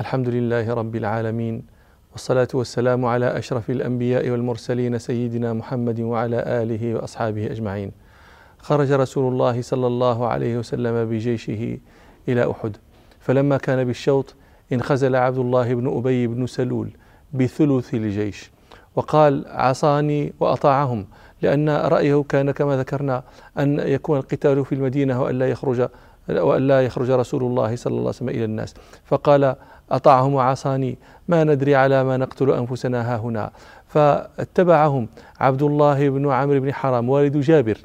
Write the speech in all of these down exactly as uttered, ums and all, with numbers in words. الحمد لله رب العالمين، والصلاة والسلام على أشرف الأنبياء والمرسلين سيدنا محمد وعلى آله وأصحابه أجمعين. خرج رسول الله صلى الله عليه وسلم بجيشه إلى أحد، فلما كان بالشوط انخزل عبد الله بن أبي بن سلول بثلث الجيش، وقال عصاني وأطاعهم، لأن رأيه كان كما ذكرنا أن يكون القتال في المدينة وأن لا يخرج وأن لا يخرج رسول الله صلى الله عليه وسلم إلى الناس، فقال أطاعهم وعصاني، ما ندري على ما نقتل أنفسنا هاهنا. فاتبعهم عبد الله بن عمرو بن حرام والد جابر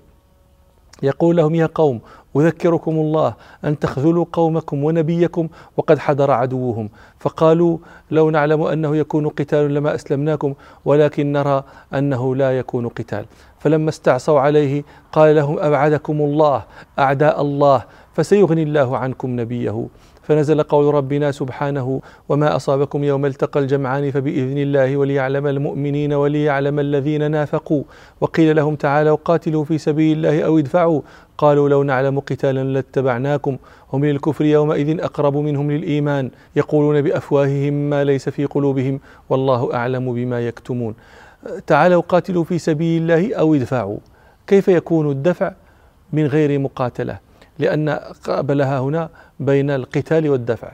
يقول لهم: يا قوم، أذكركم الله أن تخذلوا قومكم ونبيكم وقد حضر عدوهم، فقالوا: لو نعلم أنه يكون قتال لما أسلمناكم، ولكن نرى أنه لا يكون قتال. فلما استعصوا عليه قال لهم: أبعدكم الله أعداء الله، فسيغني الله عنكم نبيه. فنزل قول ربنا سبحانه: وما أصابكم يوم التقى الجمعان فبإذن الله وليعلم المؤمنين وليعلم الذين نافقوا، وقيل لهم تعالوا قاتلوا في سبيل الله أو ادفعوا، قالوا لو نعلم قتالا لاتبعناكم، هم للكفر يومئذ أقرب منهم للإيمان، يقولون بأفواههم ما ليس في قلوبهم والله أعلم بما يكتمون. تعالوا قاتلوا في سبيل الله أو ادفعوا، كيف يكون الدفع من غير مقاتلة؟ لأن قابلها هنا بين القتال والدفع،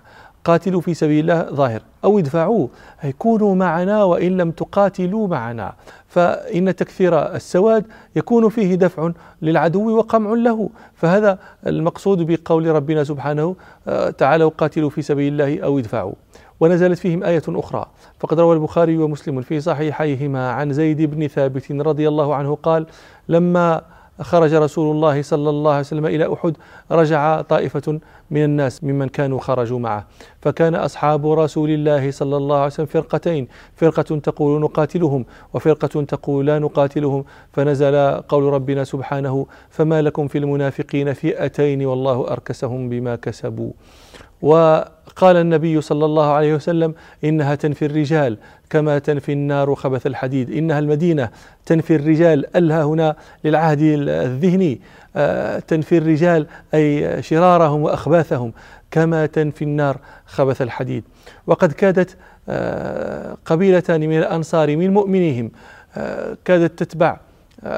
قاتلوا في سبيل الله ظاهر، أو ادفعوا يكونوا معنا وإن لم تقاتلوا معنا، فإن تكثير السواد يكون فيه دفع للعدو وقمع له، فهذا المقصود بقول ربنا سبحانه: تعالوا قاتلوا في سبيل الله أو ادفعوا. ونزلت فيهم آية أخرى، فقد روى البخاري ومسلم في صحيحيهما عن زيد بن ثابت رضي الله عنه قال: لما خرج رسول الله صلى الله عليه وسلم إلى أحد رجع طائفة من الناس ممن كانوا خرجوا معه، فكان أصحاب رسول الله صلى الله عليه وسلم فرقتين، فرقة تقول نقاتلهم وفرقة تقول لا نقاتلهم، فنزل قول ربنا سبحانه: فما لكم في المنافقين فئتين والله أركسهم بما كسبوا. وقال النبي صلى الله عليه وسلم: إنها تنفي الرجال كما تنفي النار خبث الحديد، إنها المدينة تنفي الرجال، ألها هنا للعهد الذهني، تنفي الرجال أي شرارهم وأخباثهم كما تنفي النار خبث الحديد. وقد كادت قبيلتان من الأنصار من مؤمنيهم كادت تتبع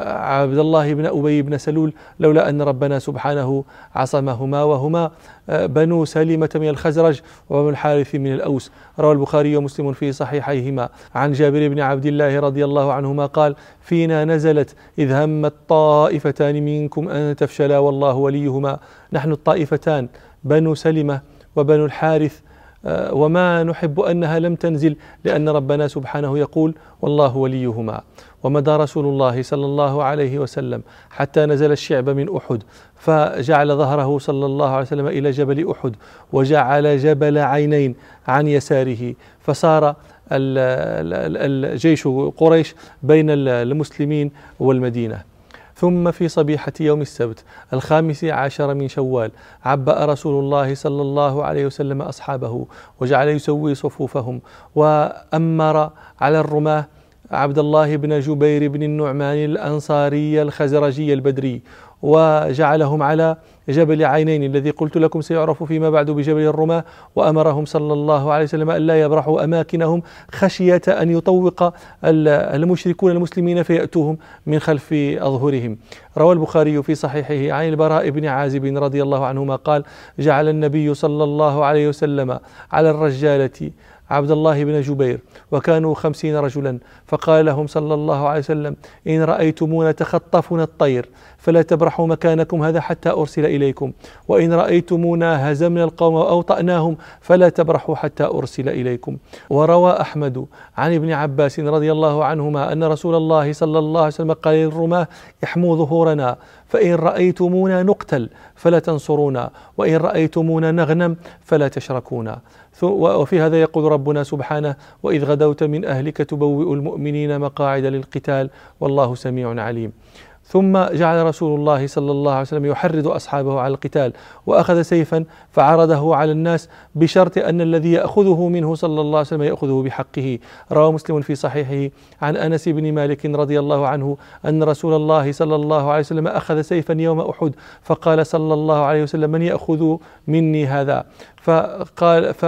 عبد الله بن أبي بن سلول، لولا أن ربنا سبحانه عصمهما، وهما بنو سلمة من الخزرج وبنو الحارث من الأوس. روى البخاري ومسلم في صحيحيهما عن جابر بن عبد الله رضي الله عنهما قال: فينا نزلت إذ هم الطائفتان منكم أن تفشلا والله وليهما. نحن الطائفتان بنو سلمة وبنو الحارث، وما نحب أنها لم تنزل، لأن ربنا سبحانه يقول: والله وليهما. ومدى رسول الله صلى الله عليه وسلم حتى نزل الشعب من أحد، فجعل ظهره صلى الله عليه وسلم إلى جبل أحد، وجعل جبل عينين عن يساره، فصار الجيش قريش بين المسلمين والمدينة. ثم في صبيحة يوم السبت الخامس عشر من شوال عبأ رسول الله صلى الله عليه وسلم أصحابه، وجعل يسوي صفوفهم، وأمر على الرماة عبد الله بن جبير بن النعمان الأنصاري الخزرجي البدري، وجعلهم على جبل عينين الذي قلت لكم سيعرف فيما بعد بجبل الرماة، وأمرهم صلى الله عليه وسلم ألا يبرحوا أماكنهم خشية أن يطوق المشركون المسلمين فيأتوهم من خلف أظهرهم. روى البخاري في صحيحه عن البراء بن عازب رضي الله عنهما قال: جعل النبي صلى الله عليه وسلم على الرجالة عبد الله بن جبير، وكانوا خمسين رجلا، فقال لهم صلى الله عليه وسلم: إن رأيتمونا تخطفنا الطير فلا تبرحوا مكانكم هذا حتى أرسل إليكم، وإن رأيتمونا هزمنا القوم وأوطأناهم فلا تبرحوا حتى أرسل إليكم. وروى أحمد عن ابن عباس رضي الله عنهما أن رسول الله صلى الله عليه وسلم قال للرماة: احموا ظهورنا، فإن رأيتمونا نقتل فلا تنصرونا، وإن رأيتمونا نغنم فلا تشركونا. وفي هذا يقول ربنا سبحانه: وإذ غدوت من أهلك تبوئ المؤمنين مقاعد للقتال والله سميع عليم. ثم جعل رسول الله صلى الله عليه وسلم يحرض أصحابه على القتال، وأخذ سيفا فعرضه على الناس بشرط أن الذي يأخذه منه صلى الله عليه وسلم يأخذه بحقه. روى مسلم في صحيحه عن أنس بن مالك رضي الله عنه أن رسول الله صلى الله عليه وسلم أخذ سيفا يوم أحد، فقال صلى الله عليه وسلم: من يأخذ مني هذا؟ فقال ف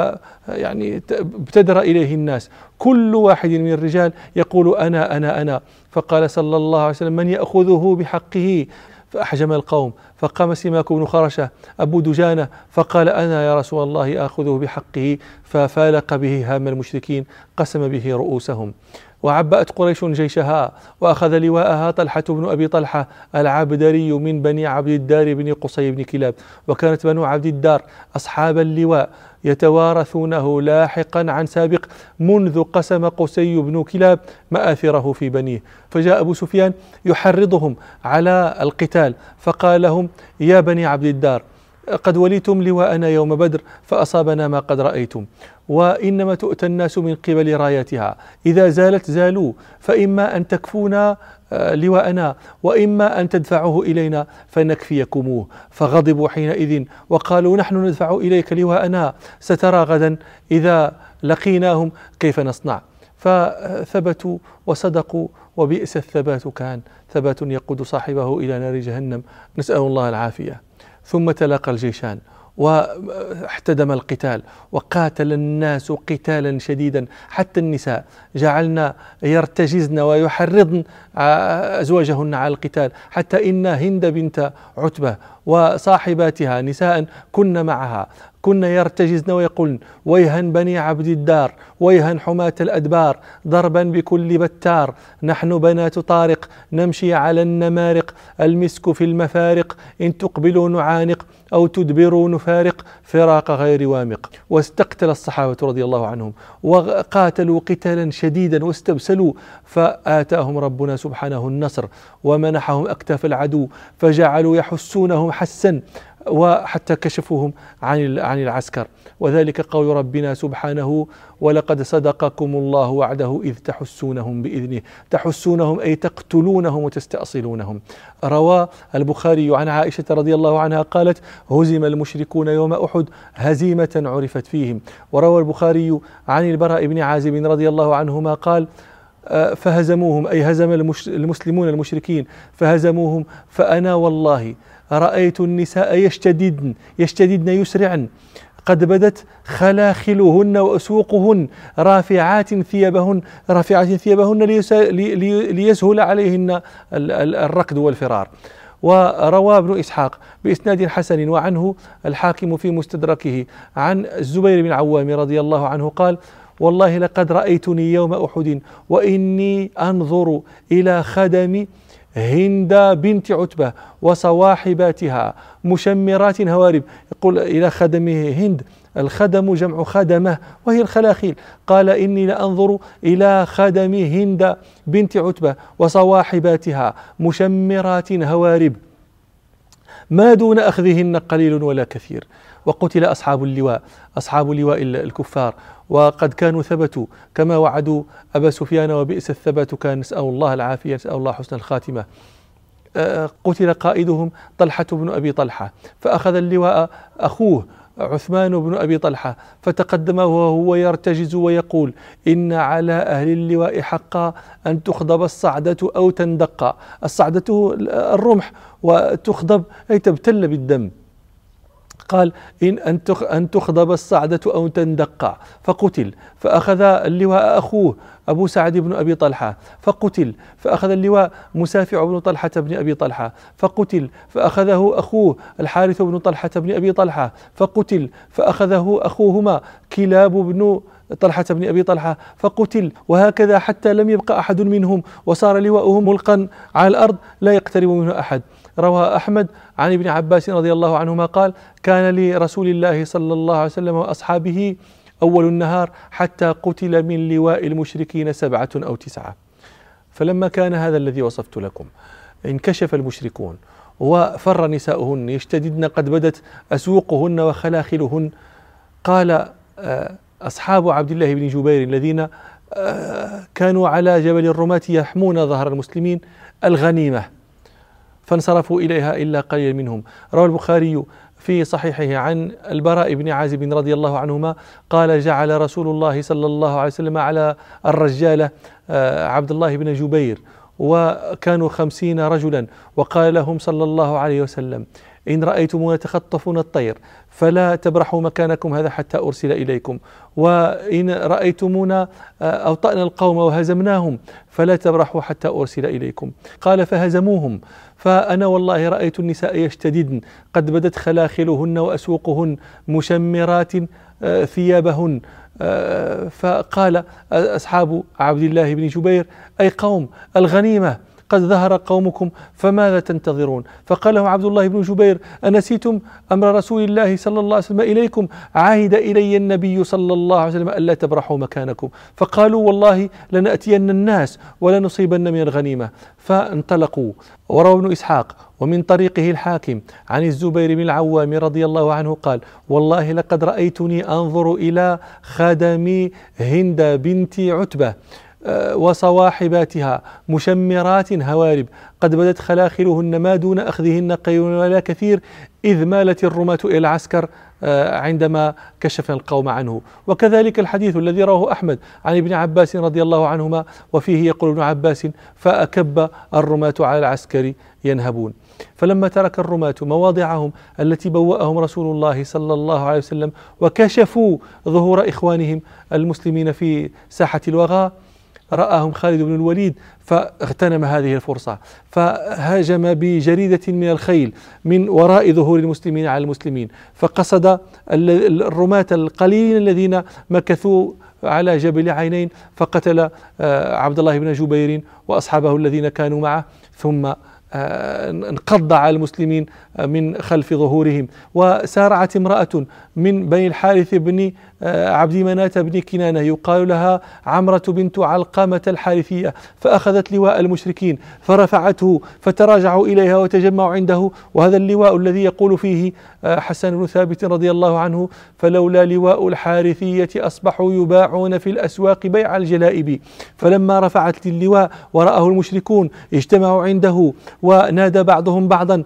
يعني ابتدر إليه الناس، كل واحد من الرجال يقول أنا أنا أنا، فقال صلى الله عليه وسلم من يأخذه بحقه؟ فأحجم القوم، فقام سماك بن خرشة أبو دجانة فقال أنا يا رسول الله آخذه بحقه، ففالق به هام المشركين قسم به رؤوسهم. وعبأت قريش جيشها، وأخذ لواءها طلحة بن أبي طلحة العبدري من بني عبد الدار بن قصي بن كلاب، وكانت بنو عبد الدار أصحاب اللواء يتوارثونه لاحقا عن سابق منذ قسم قصي بن كلاب مآثره في بنيه. فجاء أبو سفيان يحرضهم على القتال فقال لهم يا بني عبد الدار قد وليتم لواءنا يوم بدر فأصابنا ما قد رأيتم، وإنما تؤتى الناس من قبل رايتها، إذا زالت زالوا، فإما أن تكفونا لواءنا وإما أن تدفعوه إلينا فنكفيكموه. فغضبوا حينئذ وقالوا نحن ندفع إليك لواءنا، سترى غدا إذا لقيناهم كيف نصنع. فثبتوا وصدقوا، وبئس الثبات كان، ثبات يقود صاحبه إلى نار جهنم، نسأل الله العافية. ثم تلاقى الجيشان واحتدم القتال، وقاتل الناس قتالا شديدا، حتى النساء جعلنا يرتجزن ويحرضن أزواجهن على القتال، حتى إن هند بنت عتبة وصاحباتها نساء كن معها كن يرتجزن ويقولن ويها بني عبد الدار، ويها حماة الأدبار، ضربا بكل بتار، نحن بنات طارق نمشي على النمارق، المسك في المفارق إن تقبلوا نعانق، أو تدبروا نفارق فراق غير وامق. واستقتل الصحابة رضي الله عنهم وقاتلوا قتالا شديدا واستبسلوا، فآتاهم ربنا سبحانه النصر ومنحهم أكتاف العدو، فجعلوا يحسونهم حسا وحتى كشفوهم عن عن العسكر. وذلك قول ربنا سبحانه ولقد صدقكم الله وعده إذ تحسونهم بإذنه، تحسونهم أي تقتلونهم وتستأصلونهم. روى البخاري عن عائشة رضي الله عنها قالت هزم المشركون يوم أحد هزيمة عرفت فيهم. وروى البخاري عن البراء بن عازب رضي الله عنهما قال فهزموهم أي هزم المسلمون المشركين فهزموهم، فأنا والله رأيت النساء يشتددن يشتددن يسرعن قد بدت خلاخلهن وأسوقهن رافعات ثيابهن رافعات ثيابهن ليسهل عليهن الركض والفرار. وروى ابن إسحاق بإسناد حسن وعنه الحاكم في مستدركه عن الزبير بن عوام رضي الله عنه قال والله لقد رأيتني يوم أحد وإني أنظر إلى خدمي هند بنت عتبة وصواحباتها مشمرات هوارب. يقول إلى خدمه هند، الخدم جمع خدمة وهي الخلاخيل، قال إني لأنظر إلى خدم هند بنت عتبة وصواحباتها مشمرات هوارب ما دون أخذهن قليل ولا كثير. وقتل أصحاب اللواء أصحاب اللواء الكفار، وقد كانوا ثبتوا كما وعدوا أبا سفيان، وبئس الثبات كان، نسأل الله العافية، نسأل الله حسن الخاتمة. قتل قائدهم طلحة بن أبي طلحة، فأخذ اللواء أخوه عثمان بن أبي طلحة، فتقدم وهو يرتجز ويقول إن على أهل اللواء حقا أن تخضب الصعدة أو تندق، الصعدة الرمح وتخضب أي تبتل بالدم، قال إن أن تخضب الصعدة أو تندق فقتل. فأخذ اللواء أخوه أبو سعد بن أبي طلحة فقتل. فأخذ اللواء مسافع بن طلحة بن أبي طلحة فقتل. فأخذه أخوه الحارث بن طلحة بن أبي طلحة فقتل. فأخذه أخوهما كلاب بن طلحة بن أبي طلحة فقتل. وهكذا حتى لم يبقى أحد منهم، وصار لواؤهم ملقا على الأرض لا يقترب منه أحد. روى أحمد عن ابن عباس رضي الله عنهما قال كان لرسول الله صلى الله عليه وسلم وأصحابه أول النهار حتى قتل من لواء المشركين سبعة أو تسعة. فلما كان هذا الذي وصفت لكم انكشف المشركون وفر نساؤهن يشتددن قد بدت أسوقهن وخلاخلهن، قال أصحاب عبد الله بن جبير الذين كانوا على جبل الرماة يحمون ظهر المسلمين الغنيمة، فانصرفوا إليها إلا قليل منهم. روى البخاري في صحيحه عن البراء بن عازب رضي الله عنهما قال جعل رسول الله صلى الله عليه وسلم على الرجالة عبد الله بن جبير، وكانوا خمسين رجلا، وقال لهم صلى الله عليه وسلم إن رأيتمونا تخطفون الطير فلا تبرحوا مكانكم هذا حتى أرسل إليكم، وإن رأيتمونا أوطأنا القوم وهزمناهم فلا تبرحوا حتى أرسل إليكم. قال فهزموهم، فأنا والله رأيت النساء يشتددن قد بدت خلاخلهن وأسوقهن مشمرات ثيابهن. فقال أصحاب عبد الله بن جبير: أي قوم، الغنيمة قد ظهر قومكم فماذا تنتظرون؟ فقال لهم عبد الله بن جبير: أنسيتم أمر رسول الله صلى الله عليه وسلم إليكم؟ عهد إلي النبي صلى الله عليه وسلم ألا تبرحوا مكانكم. فقالوا: والله لنأتين الناس ولنصيبن من الغنيمة. فانطلقوا. وروى ابن إسحاق ومن طريقه الحاكم عن الزبير بن العوام رضي الله عنه قال: والله لقد رأيتني أنظر إلى خدم هند بنت عتبة وصواحباتها مشمرات هوارب قد بدت خلاخلهن ما دون أخذهن قيل ولا كثير، إذ مالت الرماة إلى العسكر عندما كشفنا القوم عنه. وكذلك الحديث الذي رواه أحمد عن ابن عباس رضي الله عنهما، وفيه يقول ابن عباس: فأكب الرماة على العسكر ينهبون. فلما ترك الرماة مواضعهم التي بوأهم رسول الله صلى الله عليه وسلم وكشفوا ظهور إخوانهم المسلمين في ساحة الوغى، رآهم خالد بن الوليد فاغتنم هذه الفرصة، فهاجم بجريدة من الخيل من وراء ظهور المسلمين على المسلمين، فقصد الرماة القليلين الذين مكثوا على جبل عينين، فقتل عبد الله بن جبير وأصحابه الذين كانوا معه، ثم انقض على المسلمين من خلف ظهورهم. وسارعت امرأة من بني الحارث بن عبد منات بن كنانة يقال لها عمرة بنت علقمة الحارثية، فأخذت لواء المشركين فرفعته، فتراجعوا إليها وتجمعوا عنده، وهذا اللواء الذي يقول فيه حسان بن ثابت رضي الله عنه: فلولا لواء الحارثية أصبحوا يباعون في الأسواق بيع الجلائب. فلما رفعت اللواء ورأه المشركون اجتمعوا عنده، ونادى بعضهم بعضا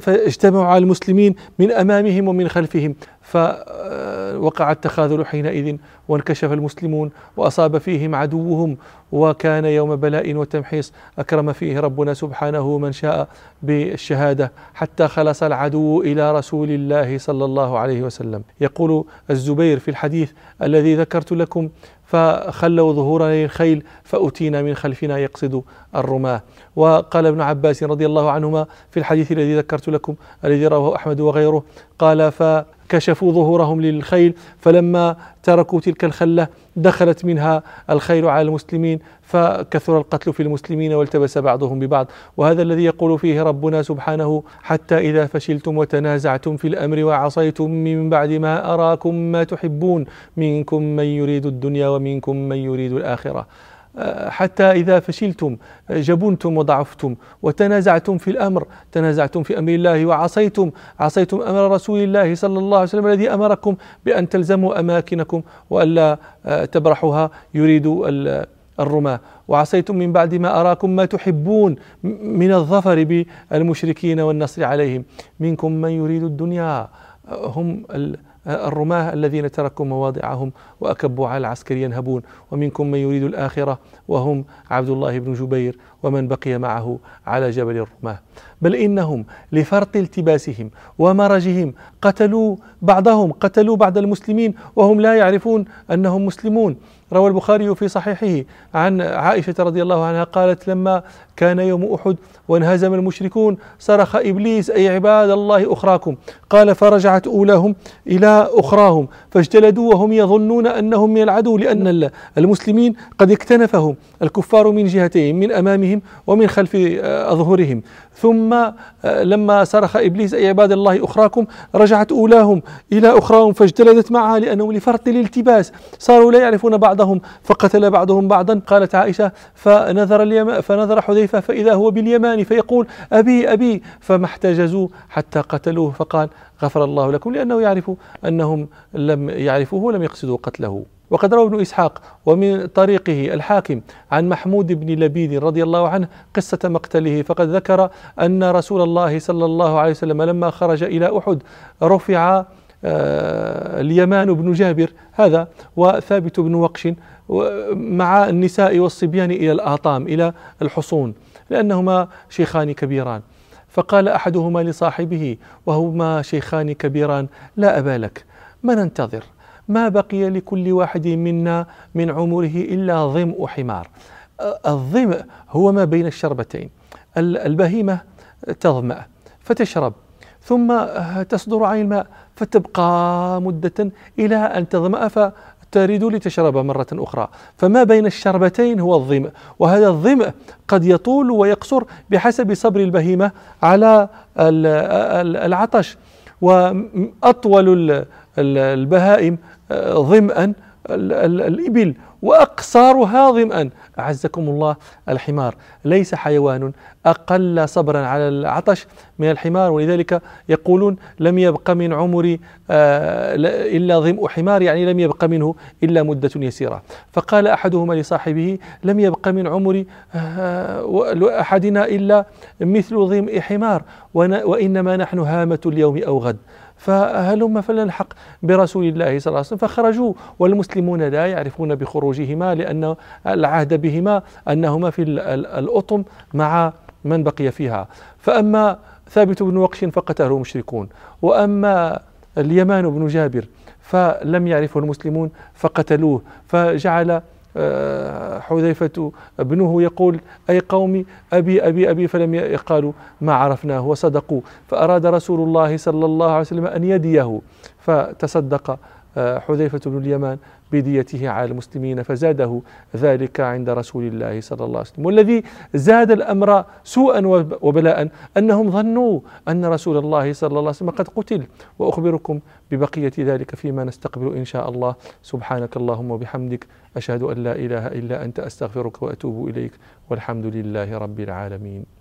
فاجتمعوا على المسلمين من أمامهم ومن خلفهم، فوقع التخاذل حينئذ، وانكشف المسلمون وأصاب فيهم عدوهم، وكان يوم بلاء وتمحيص أكرم فيه ربنا سبحانه من شاء بالشهادة، حتى خلص العدو إلى رسول الله صلى الله عليه وسلم. يقول الزبير في الحديث الذي ذكرت لكم: فخلوا ظهورنا للخيل فأتينا من خلفنا، يقصد الرماة. وقال ابن عباس رضي الله عنهما في الحديث الذي ذكرت لكم الذي رواه أحمد وغيره قال: فكشفوا ظهورهم للخيل، فلما تركوا تلك الخلة دخلت منها الخيل على المسلمين، فكثر القتل في المسلمين والتبس بعضهم ببعض. وهذا الذي يقول فيه ربنا سبحانه: حتى إذا فشلتم وتنازعتم في الأمر وعصيتم من بعد ما أراكم ما تحبون منكم من يريد الدنيا ومنكم من يريد الآخرة. حتى إذا فشلتم، جبنتم وضعفتم، وتنازعتم في الأمر، تنازعتم في أمر الله، وعصيتم عصيتم أمر رسول الله صلى الله عليه وسلم الذي أمركم بأن تلزموا أماكنكم وألا تبرحوها، يريد الرماة، وعصيتم من بعد ما أراكم ما تحبون من الظفر بالمشركين والنصر عليهم، منكم من يريد الدنيا، هم الرماة الذين تركوا مواضعهم وأكبوا على العسكر ينهبون، ومنكم من يريد الآخرة، وهم عبد الله بن جبير ومن بقي معه على جبل الرماة. بل إنهم لفرط التباسهم ومرجهم قتلوا بعضهم، قتلوا بعض المسلمين وهم لا يعرفون أنهم مسلمون. روى البخاري في صحيحه عن عائشة رضي الله عنها قالت: لما كان يوم أحد وانهزم المشركون صرخ إبليس: أي عباد الله أخراكم. قال: فرجعت أولاهم إلى أخراهم فاجتلدوا وهم يظنون أنهم من العدو، لأن المسلمين قد اكتنفهم الكفار من جهتين، من أمامهم ومن خلف أظهرهم. ثم لما صرخ إبليس: أي عباد الله أخراكم، رجعت أولاهم إلى أخراهم فاجتلدت معها، لأنهم لفرط الالتباس صاروا لا يعرفون بعضهم، فقتل بعضهم بعضا. قالت عائشة: فنظر اليم فنظر حذيفة فإذا هو باليمان فيقول: أبي أبي، فما احتجزوا حتى قتلوه، فقال: غفر الله لكم، لأنه يعرف أنهم لم يعرفوه ولم يقصدوا قتله. وقد روى ابن إسحاق ومن طريقه الحاكم عن محمود بن لبيد رضي الله عنه قصة مقتله، فقد ذكر أن رسول الله صلى الله عليه وسلم لما خرج إلى أحد رفع اليمان بن جابر هذا وثابت بن وقش مع النساء والصبيان إلى الأعطام، إلى الحصون، لأنهما شيخان كبيران. فقال أحدهما لصاحبه وهما شيخان كبيران: لا أبا لك، ما ننتظر، ما بقي لكل واحد منا من عمره إلا ظمء حمار. الظمء هو ما بين الشربتين، البهيمة تظمأ فتشرب ثم تصدر عن الماء فتبقى مدة إلى أن تظمأ فترد لتشرب مرة أخرى، فما بين الشربتين هو الظمأ، وهذا الظمأ قد يطول ويقصر بحسب صبر البهيمة على العطش، وأطول البهائم ظمأً الإبل وأقصارها ظمأً أعزكم الله الحمار. ليس حيوان أقل صبرا على العطش من الحمار، ولذلك يقولون لم يبق من عمري إلا ظمء حمار، يعني لم يبق منه إلا مدة يسيرة. فقال أحدهما لصاحبه: لم يبق من عمري أحدنا إلا مثل ظمء حمار، وإنما نحن هامة اليوم أو غد، فهلما فلنلحق برسول الله صلى الله عليه وسلم. فخرجوا، والمسلمون لا يعرفون بخروجهما لأن العهد بهما أنهما في الأطم مع من بقي فيها. فأما ثابت بن وقش فقتله مشركون، وأما اليمان بن جابر فلم يعرفه المسلمون فقتلوه، فجعل حذيفة ابنه يقول: أي قومي أبي أبي أبي، فلم يقالوا ما عرفناه وصدقوا. فأراد رسول الله صلى الله عليه وسلم أن يديه، فتصدق حذيفة بن اليمان بديته على المسلمين، فزاده ذلك عند رسول الله صلى الله عليه وسلم. والذي زاد الأمر سوءا وبلاء أنهم ظنوا أن رسول الله صلى الله عليه وسلم قد قتل، وأخبركم ببقية ذلك فيما نستقبل إن شاء الله. سبحانك اللهم وبحمدك، أشهد أن لا إله إلا أنت، أستغفرك وأتوب إليك، والحمد لله رب العالمين.